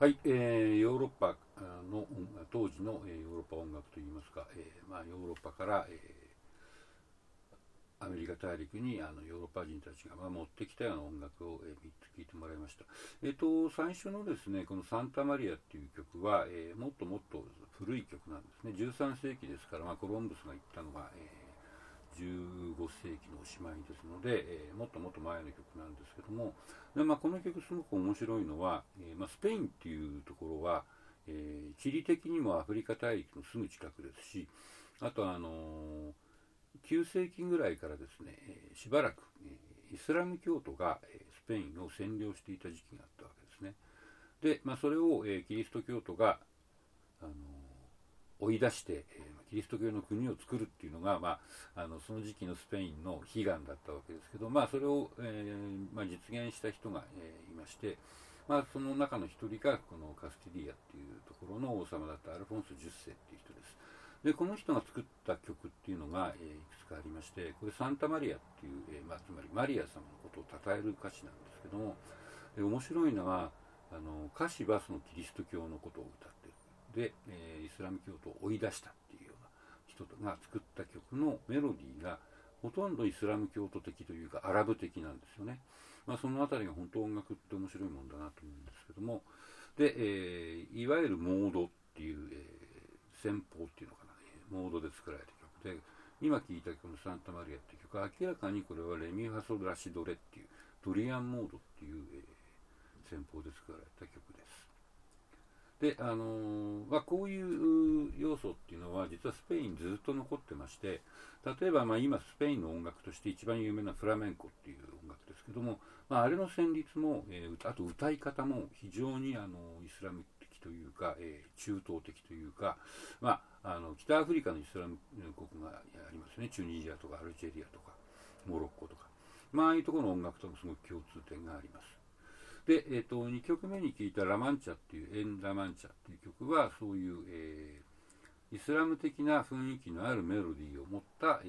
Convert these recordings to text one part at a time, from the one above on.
はい、ヨーロッパの当時のヨーロッパ音楽といいますか、ヨーロッパから、アメリカ大陸にヨーロッパ人たちが、持ってきたような音楽を、3つ聴いてもらいました。最初のですね、このサンタマリアっていう曲は、もっともっと古い曲なんですね。13世紀ですから、コロンブスが行ったのが、15世紀のおしまいですので、もっともっと前の曲なんですけども、でこの曲すごく面白いのは、スペインっていうところは、地理的にもアフリカ大陸のすぐ近くですし、あと9世紀ぐらいからですね、しばらく、イスラム教徒が、スペインを占領していた時期があったわけですね。で、それを、キリスト教徒が、追い出して、キリスト教の国を作るっていうのが、その時期のスペインの悲願だったわけですけど、それを、実現した人が、いまして、その中の一人がこのカスティリアっていうところの王様だったアルフォンス10世っていう人です。でこの人が作った曲っていうのが、いくつかありまして、これサンタマリアっていう、つまりマリア様のことを称える歌詞なんですけども、面白いのは歌詞はそのキリスト教のことを歌っている。で、イスラム教徒を追い出したっていうような人が作った曲のメロディーがほとんどイスラム教徒的というかアラブ的なんですよね。そのあたりが本当音楽って面白いもんだなと思うんですけども、で、いわゆるモードっていう、戦法っていうのかな、モードで作られた曲で、今聴いたこのサンタマリアっていう曲は明らかにこれはレミファソラシドレっていうドリアンモードっていう、戦法で作られた曲です。で、こういう要素っていうのは実はスペインずっと残ってまして、例えば今スペインの音楽として一番有名なフラメンコっていう音楽ですけども、あれの旋律も、あと歌い方も非常にイスラム的というか、中東的というか、北アフリカのイスラム国がありますね。チュニジアとかアルジェリアとかモロッコとか、ああいうところの音楽ともすごく共通点があります。で、2曲目に聴いたラマンチャっていう、エン・ラマンチャっていう曲はそういう、イスラム的な雰囲気のあるメロディーを持った、ス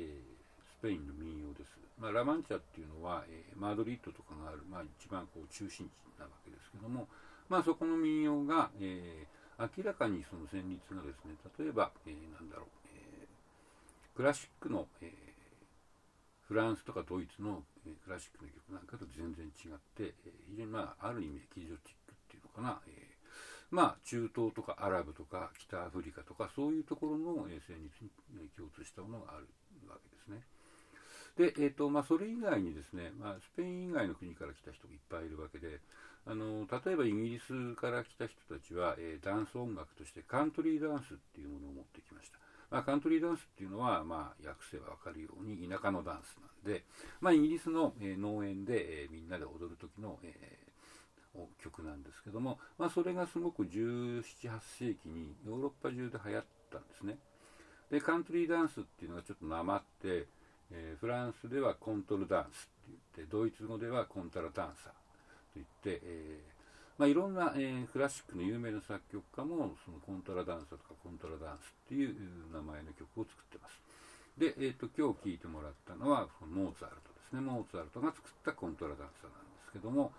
ペインの民謡です。ラマンチャっていうのは、マドリッドとかがある、一番こう中心地なわけですけども、そこの民謡が、明らかにその旋律がですね、例えば、クラシックの、フランスとかドイツのクラシックの曲なんかと全然違って、非常にある意味エキゾチックっていうのかな、中東とかアラブとか北アフリカとかそういうところの旋律に共通したものがあるわけですね。で、それ以外にですね、スペイン以外の国から来た人がいっぱいいるわけで、例えばイギリスから来た人たちは、ダンス音楽としてカントリーダンスっていうものを持ってきました。カントリーダンスっていうのは、訳せばわかるように田舎のダンスなんで、イギリスの、農園で、みんなで踊る時の、曲なんですけども、それがすごく17、18世紀にヨーロッパ中で流行ったんですね。で、カントリーダンスっていうのがちょっとなまって、フランスではコントルダンスって言って、ドイツ語ではコンタラダンサーといって、いろんな、クラシックの有名な作曲家もそのコントラダンサーとかコントラダンスっていう名前の曲を作ってます。で、今日聴いてもらったのはモーツァルトですね。モーツァルトが作ったコントラダンサーなんですけども、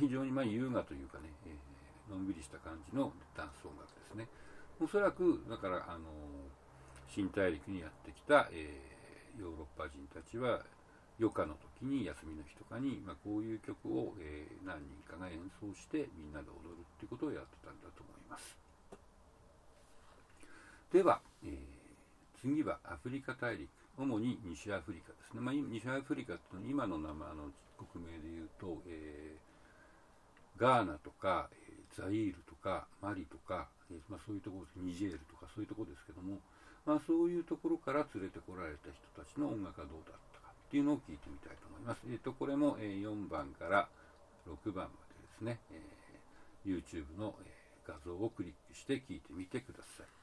非常に優雅というかね、のんびりした感じのダンス音楽ですね。おそらくだから新大陸にやってきた、ヨーロッパ人たちは余暇の時に休みの日とかに、こういう曲を、何人かが演奏してみんなで踊るっていうことをやってたんだと思います。では、次はアフリカ大陸、主に西アフリカですね。西アフリカって今の国名でいうと、ガーナとか、ザイールとかマリとか、そういうところです。ニジェールとかそういうところですけども、そういうところから連れてこられた人たちの音楽はどうだったかっていうのを聞いてみたいと思います。これも、4番から6番までですね、YouTube の、画像をクリックして聞いてみてください。